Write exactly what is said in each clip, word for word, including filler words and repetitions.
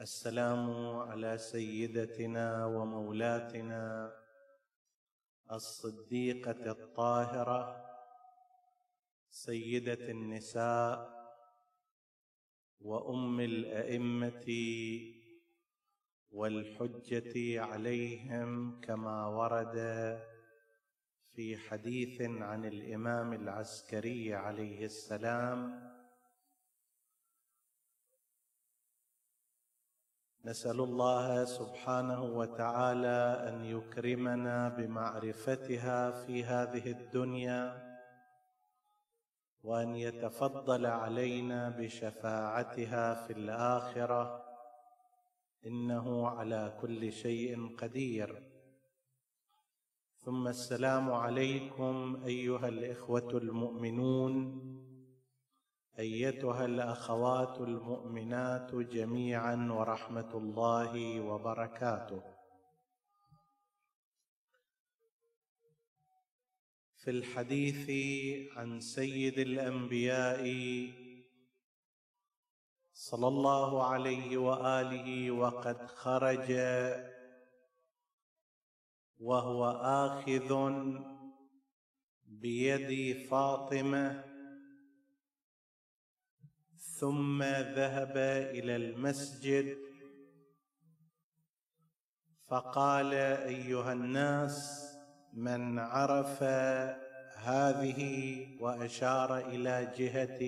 السلام على سيدتنا ومولاتنا الصديقة الطاهرة سيدة النساء وأم الأئمة والحجة عليهم، كما ورد في حديث عن الإمام العسكري عليه السلام. نسأل الله سبحانه وتعالى أن يكرمنا بمعرفتها في هذه الدنيا، وأن يتفضل علينا بشفاعتها في الآخرة، إنه على كل شيء قدير. ثم السلام عليكم أيها الإخوة المؤمنون، أيتها الأخوات المؤمنات جميعا، ورحمة الله وبركاته. في الحديث عن سيد الأنبياء صلى الله عليه وآله، وقد خرج وهو آخذ بيد فاطمة، ثم ذهب إلى المسجد فقال: أيها الناس، من عرف هذه، وأشار إلى جهة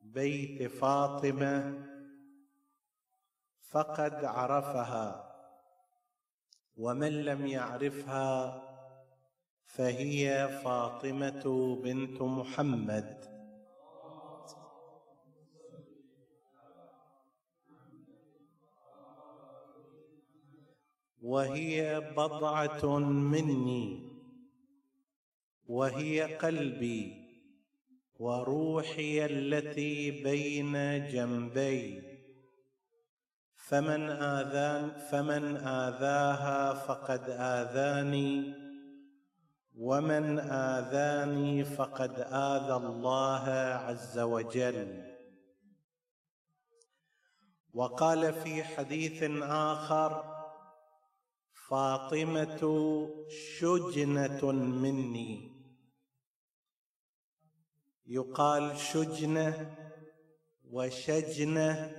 بيت فاطمة، فقد عرفها، ومن لم يعرفها فهي فاطمة بنت محمد. وهي بضعة مني، وهي قلبي وروحي التي بين جنبي، فمن آذان فمن آذاها فقد آذاني، ومن آذاني فقد آذى الله عز وجل. وقال في حديث آخر: فاطمة شجنة مني. يقال شجنة وشجنة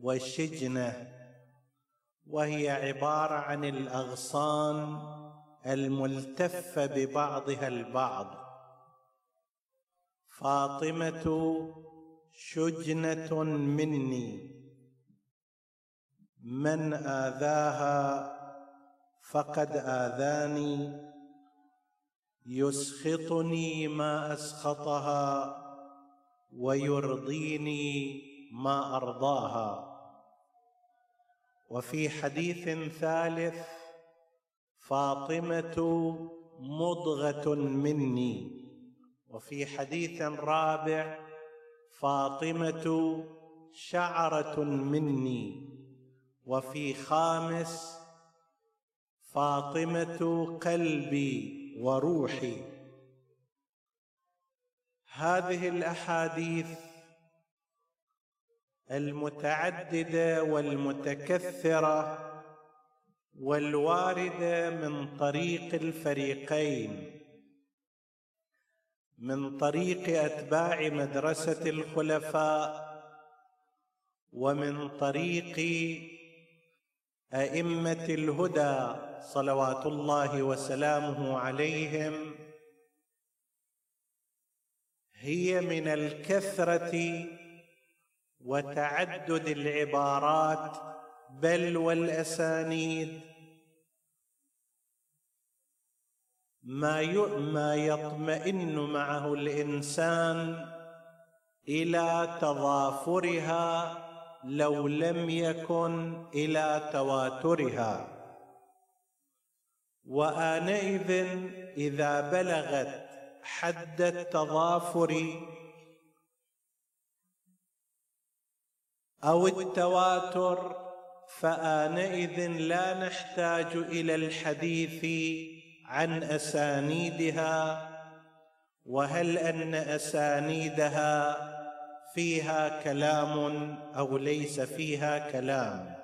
وشجنة، وهي عبارة عن الأغصان الملتفة ببعضها البعض. فاطمة شجنة مني، من آذاها فقد آذاني، يسخطني ما أسخطها، ويرضيني ما أرضاها. وفي حديث ثالث: فاطمة مضغة مني. وفي حديث رابع: فاطمة شعرة مني. وفي خامس: فاطمة قلبي وروحي. هذه الأحاديث المتعددة والمتكثرة والواردة من طريق الفريقين، من طريق أتباع مدرسة الخلفاء، ومن طريق أئمة الهدى صلوات الله وسلامه عليهم، هي من الكثرة وتعدد العبارات بل والأسانيد ما يطمئن معه الإنسان إلى تضافرها، لو لم يكن إلى تواترها. وآنئذ إذا بلغت حد التضافر أو التواتر، فآنئذ لا نحتاج إلى الحديث عن أسانيدها، وهل أن أسانيدها فيها كلام أو ليس فيها كلام.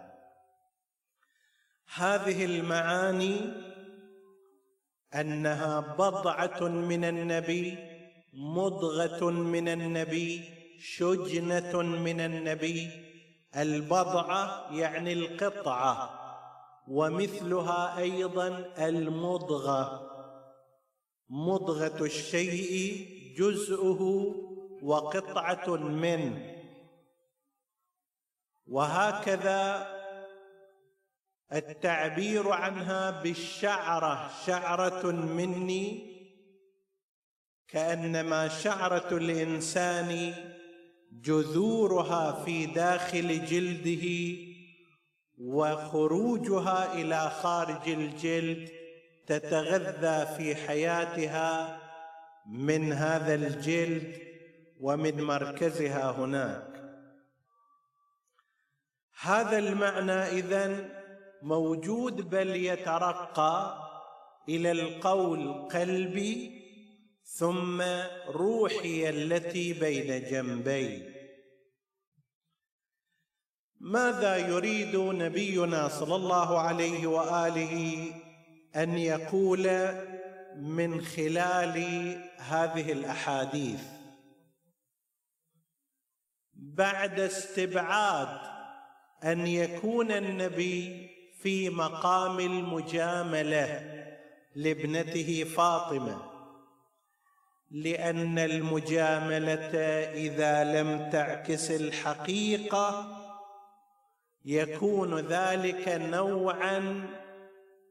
هذه المعاني أنها بضعة من النبي، مضغة من النبي، شجنة من النبي. البضعة يعني القطعة، ومثلها أيضا المضغة، مضغة الشيء جزءه وقطعة منه. وهكذا التعبير عنها بالشعرة، شعرة مني، كأنما شعرة الإنسان جذورها في داخل جلده وخروجها إلى خارج الجلد تتغذى في حياتها من هذا الجلد ومن مركزها هناك. هذا المعنى إذن موجود، بل يترقى إلى القول قلبي ثم روحي التي بين جنبي. ماذا يريد نبينا صلى الله عليه وآله أن يقول من خلال هذه الأحاديث؟ بعد استبعاد أن يكون النبي في مقام المجاملة لابنته فاطمة، لأن المجاملة إذا لم تعكس الحقيقة يكون ذلك نوعاً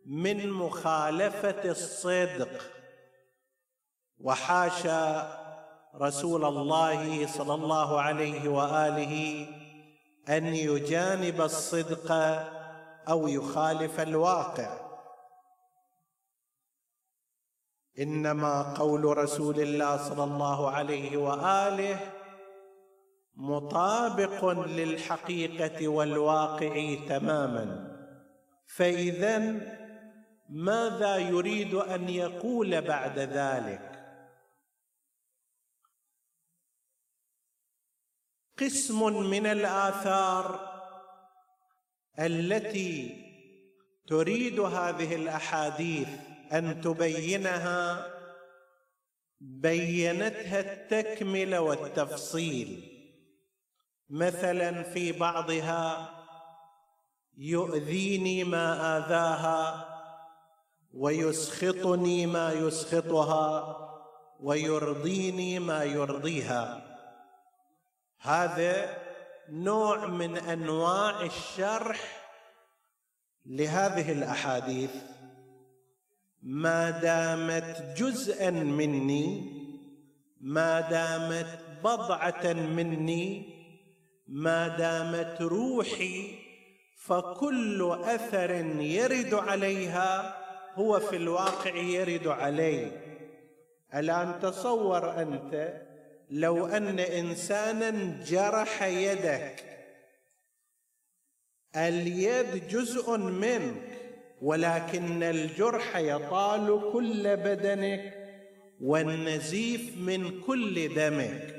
من مخالفة الصدق، وحاشا رسول الله صلى الله عليه وآله أن يجانب الصدق أو يخالف الواقع، إنما قول رسول الله صلى الله عليه وآله مطابق للحقيقة والواقع تماما. فإذا ماذا يريد أن يقول بعد ذلك؟ قسم من الآثار التي تريد هذه الأحاديث أن تبينها بيّنتها التكملة والتفصيل. مثلا في بعضها يؤذيني ما آذاها، ويسخطني ما يسخطها، ويرضيني ما يرضيها. هذا نوع من أنواع الشرح لهذه الأحاديث. ما دامت جزءاً مني، ما دامت بضعة مني، ما دامت روحي، فكل أثر يرد عليها هو في الواقع يرد علي. الآن تصور أنت لو أن إنساناً جرح يدك، اليد جزء منك، ولكن الجرح يطال كل بدنك والنزيف من كل دمك.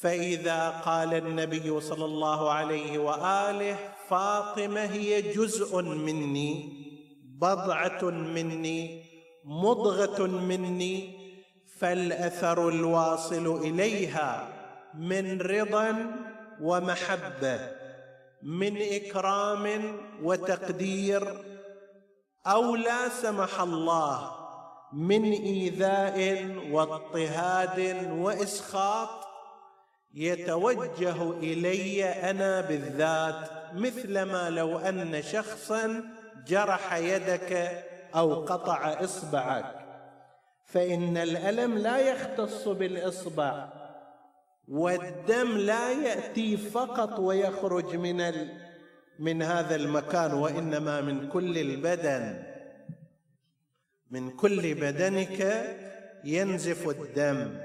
فإذا قال النبي صلى الله عليه وآله فاطمة هي جزء مني، بضعة مني، مضغة مني، فالأثر الواصل إليها من رضا ومحبة، من إكرام وتقدير، أو لا سمح الله من إيذاء واضطهاد وإسخاط يتوجه إلي أنا بالذات، مثلما لو أن شخصاً جرح يدك أو قطع إصبعك، فإن الألم لا يختص بالإصبع، والدم لا يأتي فقط ويخرج من ال... من هذا المكان، وإنما من كل البدن، من كل بدنك ينزف الدم.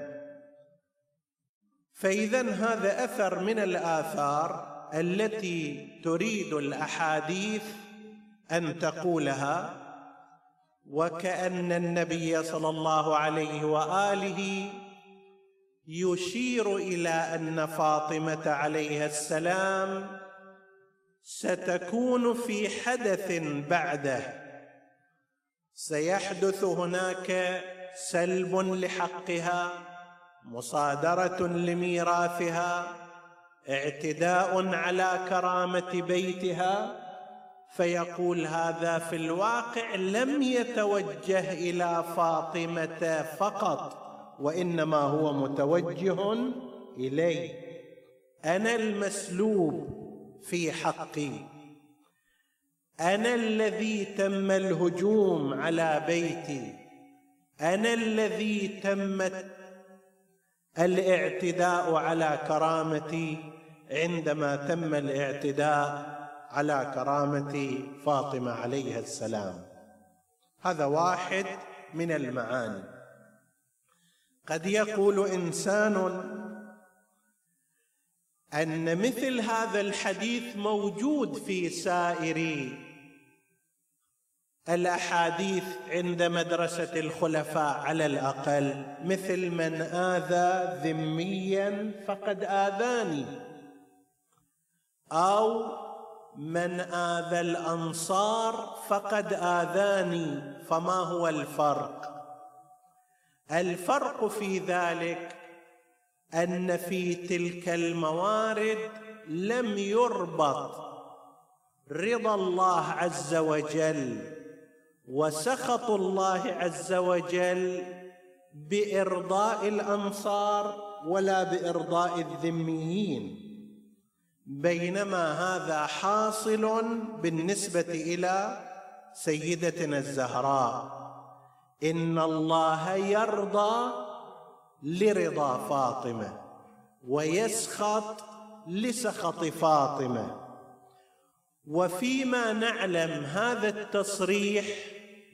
فإذن هذا أثر من الآثار التي تريد الأحاديث أن تقولها. وكأن النبي صلى الله عليه وآله يشير إلى أن فاطمة عليها السلام ستكون في حدث بعده، سيحدث هناك سلب لحقها، مصادرة لميراثها، اعتداء على كرامة بيتها، فيقول هذا في الواقع لم يتوجه إلى فاطمة فقط، وإنما هو متوجه إلي، أنا المسلوب في حقي، أنا الذي تم الهجوم على بيتي، أنا الذي تم الاعتداء على كرامتي عندما تم الاعتداء على كرامة فاطمة عليها السلام. هذا واحد من المعاني. قد يقول إنسان أن مثل هذا الحديث موجود في سائر الأحاديث عند مدرسة الخلفاء على الأقل، مثل من آذى ذميا فقد آذاني، أو من آذى الأنصار فقد آذاني. فما هو الفرق؟ الفرق في ذلك أن في تلك الموارد لم يربط رضا الله عز وجل وسخط الله عز وجل بإرضاء الأنصار ولا بإرضاء الذميين، بينما هذا حاصل بالنسبة إلى سيدتنا الزهراء. إن الله يرضى لرضا فاطمة ويسخط لسخط فاطمة. وفيما نعلم هذا التصريح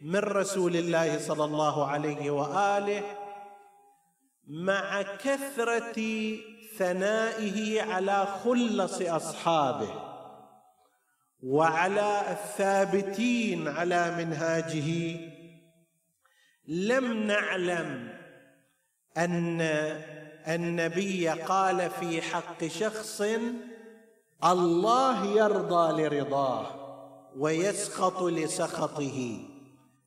من رسول الله صلى الله عليه وآله مع كثرة ثنائه على خلص أصحابه وعلى الثابتين على منهاجه، لم نعلم أن النبي قال في حق شخص الله يرضى لرضاه ويسخط لسخطه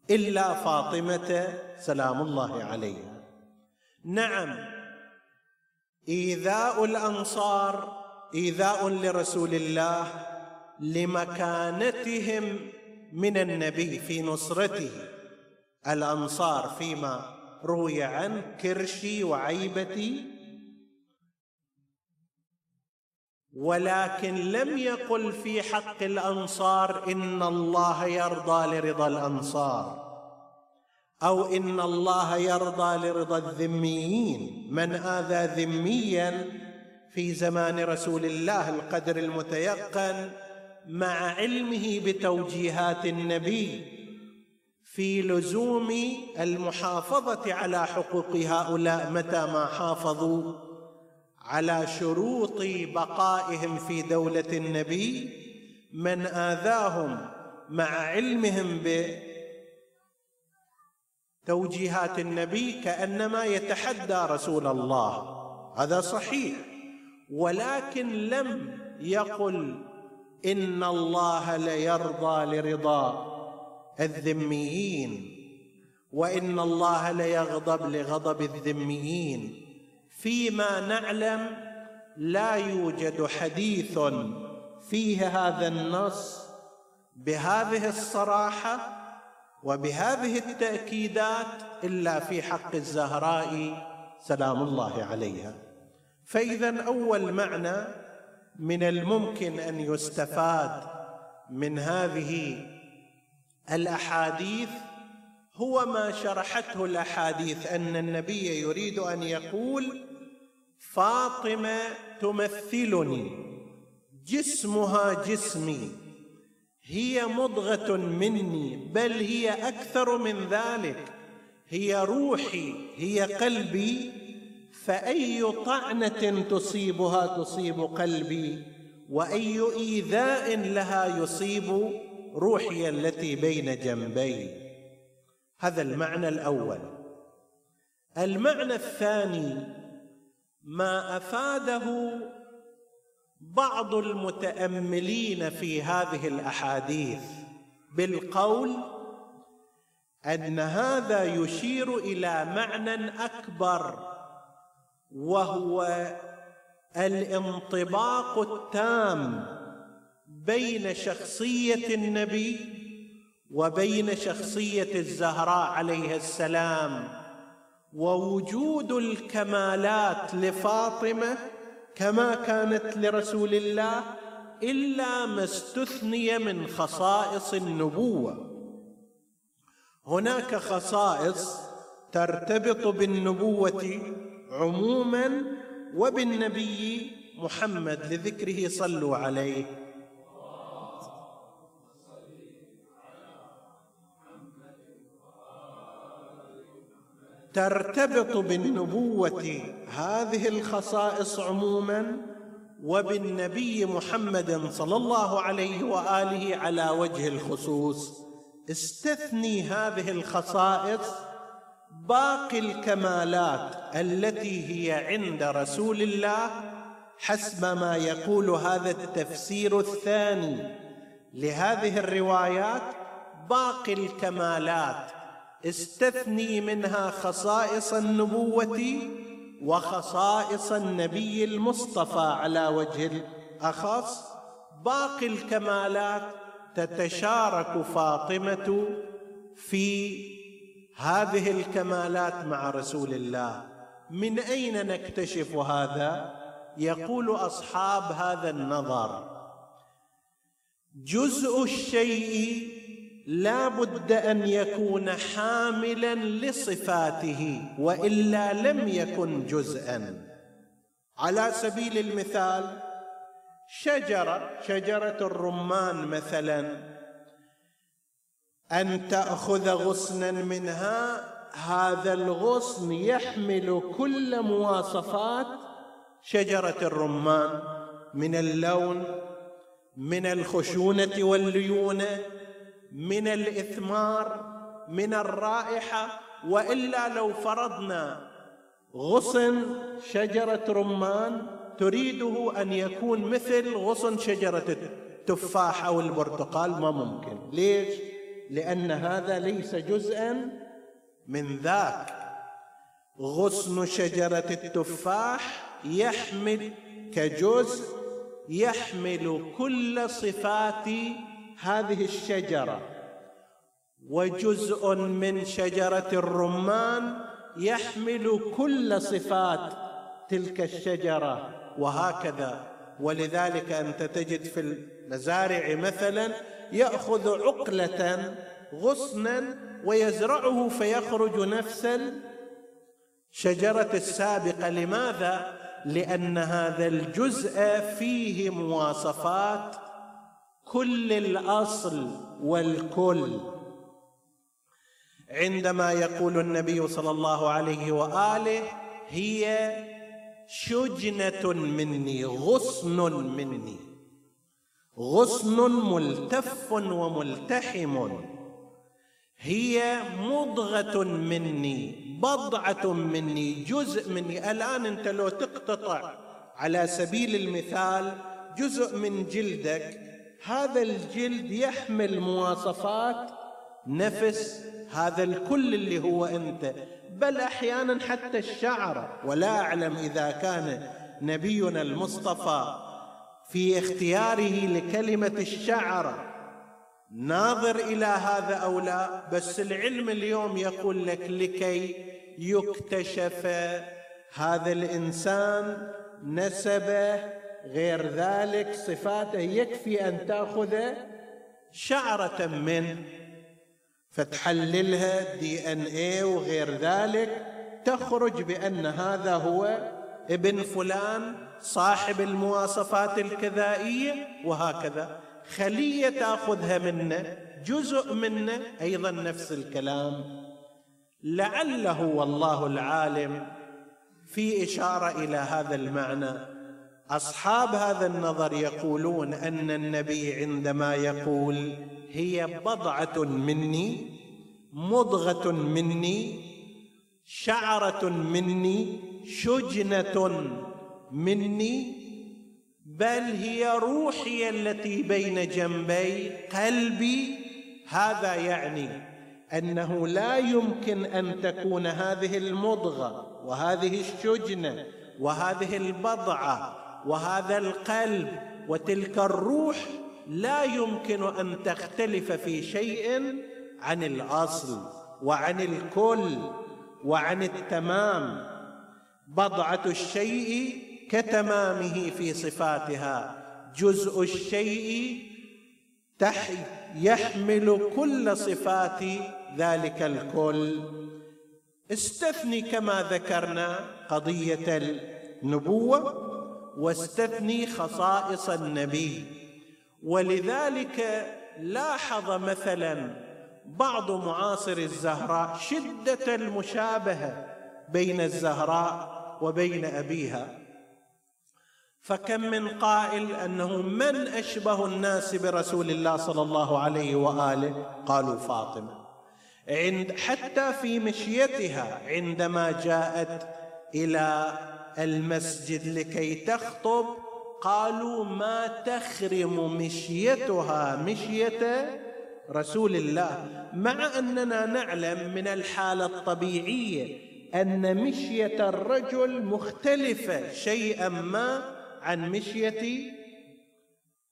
إلا فاطمة سلام الله عليها. نعم، إيذاء الأنصار إيذاء لرسول الله لمكانتهم من النبي في نصرته، الأنصار فيما روي عن كرشي وعيبتي، ولكن لم يقل في حق الأنصار إن الله يرضى لرضا الأنصار أو إن الله يرضى لرضا الذميين. من آذى ذميا في زمان رسول الله القدر المتيقن مع علمه بتوجيهات النبي في لزوم المحافظة على حقوق هؤلاء متى ما حافظوا على شروط بقائهم في دولة النبي، من آذاهم مع علمهم بتوجيهات النبي كأنما يتحدى رسول الله، هذا صحيح، ولكن لم يقل إن الله ليرضى لرضا الذميين وإن الله ليغضب لغضب الذميين. فيما نعلم لا يوجد حديث فيه هذا النص بهذه الصراحة وبهذه التأكيدات إلا في حق الزهراء سلام الله عليها. فإذا أول معنى من الممكن أن يستفاد من هذه الأحاديث هو ما شرحته الأحاديث، أن النبي يريد أن يقول فاطمة تمثلني، جسمها جسمي، هي مضغة مني، بل هي أكثر من ذلك، هي روحي، هي قلبي، فأي طعنة تصيبها تصيب قلبي، وأي إيذاء لها يصيب روحي التي بين جنبي. هذا المعنى الأول. المعنى الثاني ما أفاده بعض المتأملين في هذه الأحاديث بالقول أن هذا يشير إلى معنى أكبر، وهو الانطباق التام بين شخصية النبي وبين شخصية الزهراء عليه السلام، ووجود الكمالات لفاطمة كما كانت لرسول الله إلا ما استثني من خصائص النبوة. هناك خصائص ترتبط بالنبوة عموما وبالنبي محمد لذكره صلوا عليه، ترتبط بالنبوة هذه الخصائص عموما وبالنبي محمد صلى الله عليه وآله على وجه الخصوص. استثني هذه الخصائص باقي الكمالات التي هي عند رسول الله حسب ما يقول هذا التفسير الثاني لهذه الروايات. باقي الكمالات استثني منها خصائص النبوة وخصائص النبي المصطفى على وجه الأخص. باقي الكمالات تتشارك فاطمة في هذه الكمالات مع رسول الله. من أين نكتشف هذا؟ يقول أصحاب هذا النظر: جزء الشيء لا بد أن يكون حاملا لصفاته وإلا لم يكن جزءا. على سبيل المثال شجرة شجرة الرمان مثلا، أن تأخذ غصنا منها، هذا الغصن يحمل كل مواصفات شجرة الرمان من اللون، من الخشونة والليونة، من الإثمار، من الرائحة. وإلا لو فرضنا غصن شجرة رمان تريده أن يكون مثل غصن شجرة التفاح أو البرتقال، ما ممكن. ليش؟ لأن هذا ليس جزءا من ذاك. غصن شجرة التفاح يحمل كجزء يحمل كل صفات هذه الشجرة، وجزء من شجرة الرمان يحمل كل صفات تلك الشجرة، وهكذا. ولذلك أنت تجد في المزارع مثلا يأخذ عقلة غصنا ويزرعه فيخرج نفس الشجرة السابقة. لماذا؟ لأن هذا الجزء فيه مواصفات كل الأصل والكل. عندما يقول النبي صلى الله عليه وآله: هي شجنة مني، غصن مني، غصن ملتف وملتحم، هي مضغة مني، بضعة مني، جزء مني. الآن أنت لو تقتطع على سبيل المثال جزء من جلدك، هذا الجلد يحمل مواصفات نفس هذا الكل اللي هو أنت، بل أحيانا حتى الشعر. ولا أعلم إذا كان نبينا المصطفى في اختياره لكلمة الشعر ناظر إلى هذا أو لا، بس العلم اليوم يقول لك لكي يكتشف هذا الإنسان نسبه، غير ذلك صفاته، يكفي أن تأخذ شعرة منه فتحللها دي ان اي وغير ذلك، تخرج بأن هذا هو ابن فلان صاحب المواصفات الكذائية، وهكذا. خلية تأخذها منه، جزء منه، أيضا نفس الكلام. لعله والله العالم في إشارة إلى هذا المعنى. أصحاب هذا النظر يقولون أن النبي عندما يقول هي بضعة مني، مضغة مني، شعرة مني، شجنة مني، بل هي روحي التي بين جنبي قلبي. هذا يعني أنه لا يمكن أن تكون هذه المضغة وهذه الشجنة وهذه البضعة وهذا القلب وتلك الروح لا يمكن أن تختلف في شيء عن الأصل وعن الكل وعن التمام. بضعة الشيء كتمامه في صفاتها، جزء الشيء يحمل كل صفات ذلك الكل. استثني كما ذكرنا قضية النبوة، واستثني خصائص النبي. ولذلك لاحظ مثلا بعض معاصر الزهراء شدة المشابهة بين الزهراء وبين أبيها، فكم من قائل أنه من أشبه الناس برسول الله صلى الله عليه وآله؟ قالوا فاطمة. عند حتى في مشيتها عندما جاءت إلى المسجد لكي تخطب قالوا ما تخرم مشيتها مشية رسول الله، مع أننا نعلم من الحالة الطبيعية أن مشية الرجل مختلفة شيئا ما عن مشية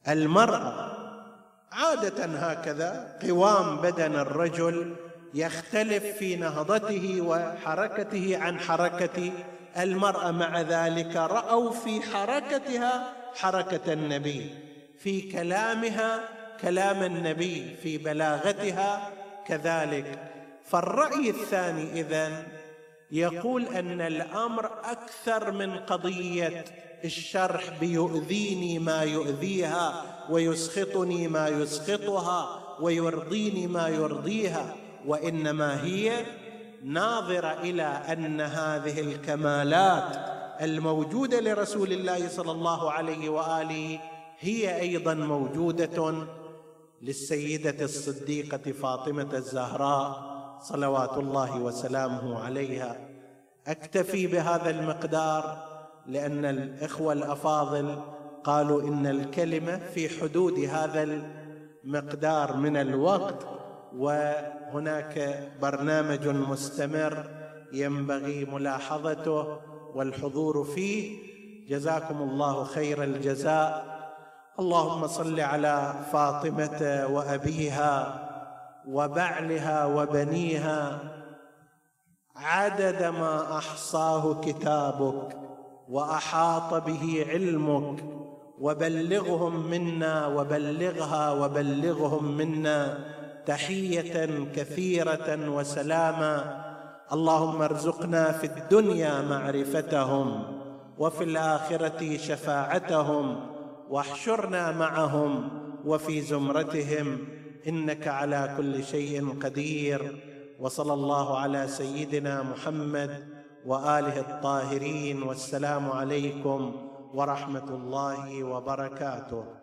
المرأة. عادة هكذا قوام بدن الرجل يختلف في نهضته وحركته عن حركة المرأة، مع ذلك رأوا في حركتها حركة النبي، في كلامها كلام النبي، في بلاغتها كذلك. فالرأي الثاني إذن يقول أن الأمر أكثر من قضية الشرح بيؤذيني ما يؤذيها ويسخطني ما يسخطها ويرضيني ما يرضيها، وإنما هي ناظرة إلى أن هذه الكمالات الموجودة لرسول الله صلى الله عليه وآله هي أيضا موجودة للسيدة الصديقة فاطمة الزهراء صلوات الله وسلامه عليها. أكتفي بهذا المقدار لأن الإخوة الأفاضل قالوا إن الكلمة في حدود هذا المقدار من الوقت، وهناك برنامج مستمر ينبغي ملاحظته والحضور فيه. جزاكم الله خير الجزاء. اللهم صل على فاطمة وأبيها وبعلها وبنيها عدد ما أحصاه كتابك وأحاط به علمك، وبلغهم منا وبلغها وبلغهم منا تحية كثيرة وسلاما. اللهم ارزقنا في الدنيا معرفتهم وفي الآخرة شفاعتهم، واحشرنا معهم وفي زمرتهم، إنك على كل شيء قدير. وصلى الله على سيدنا محمد وآله الطاهرين، والسلام عليكم ورحمة الله وبركاته.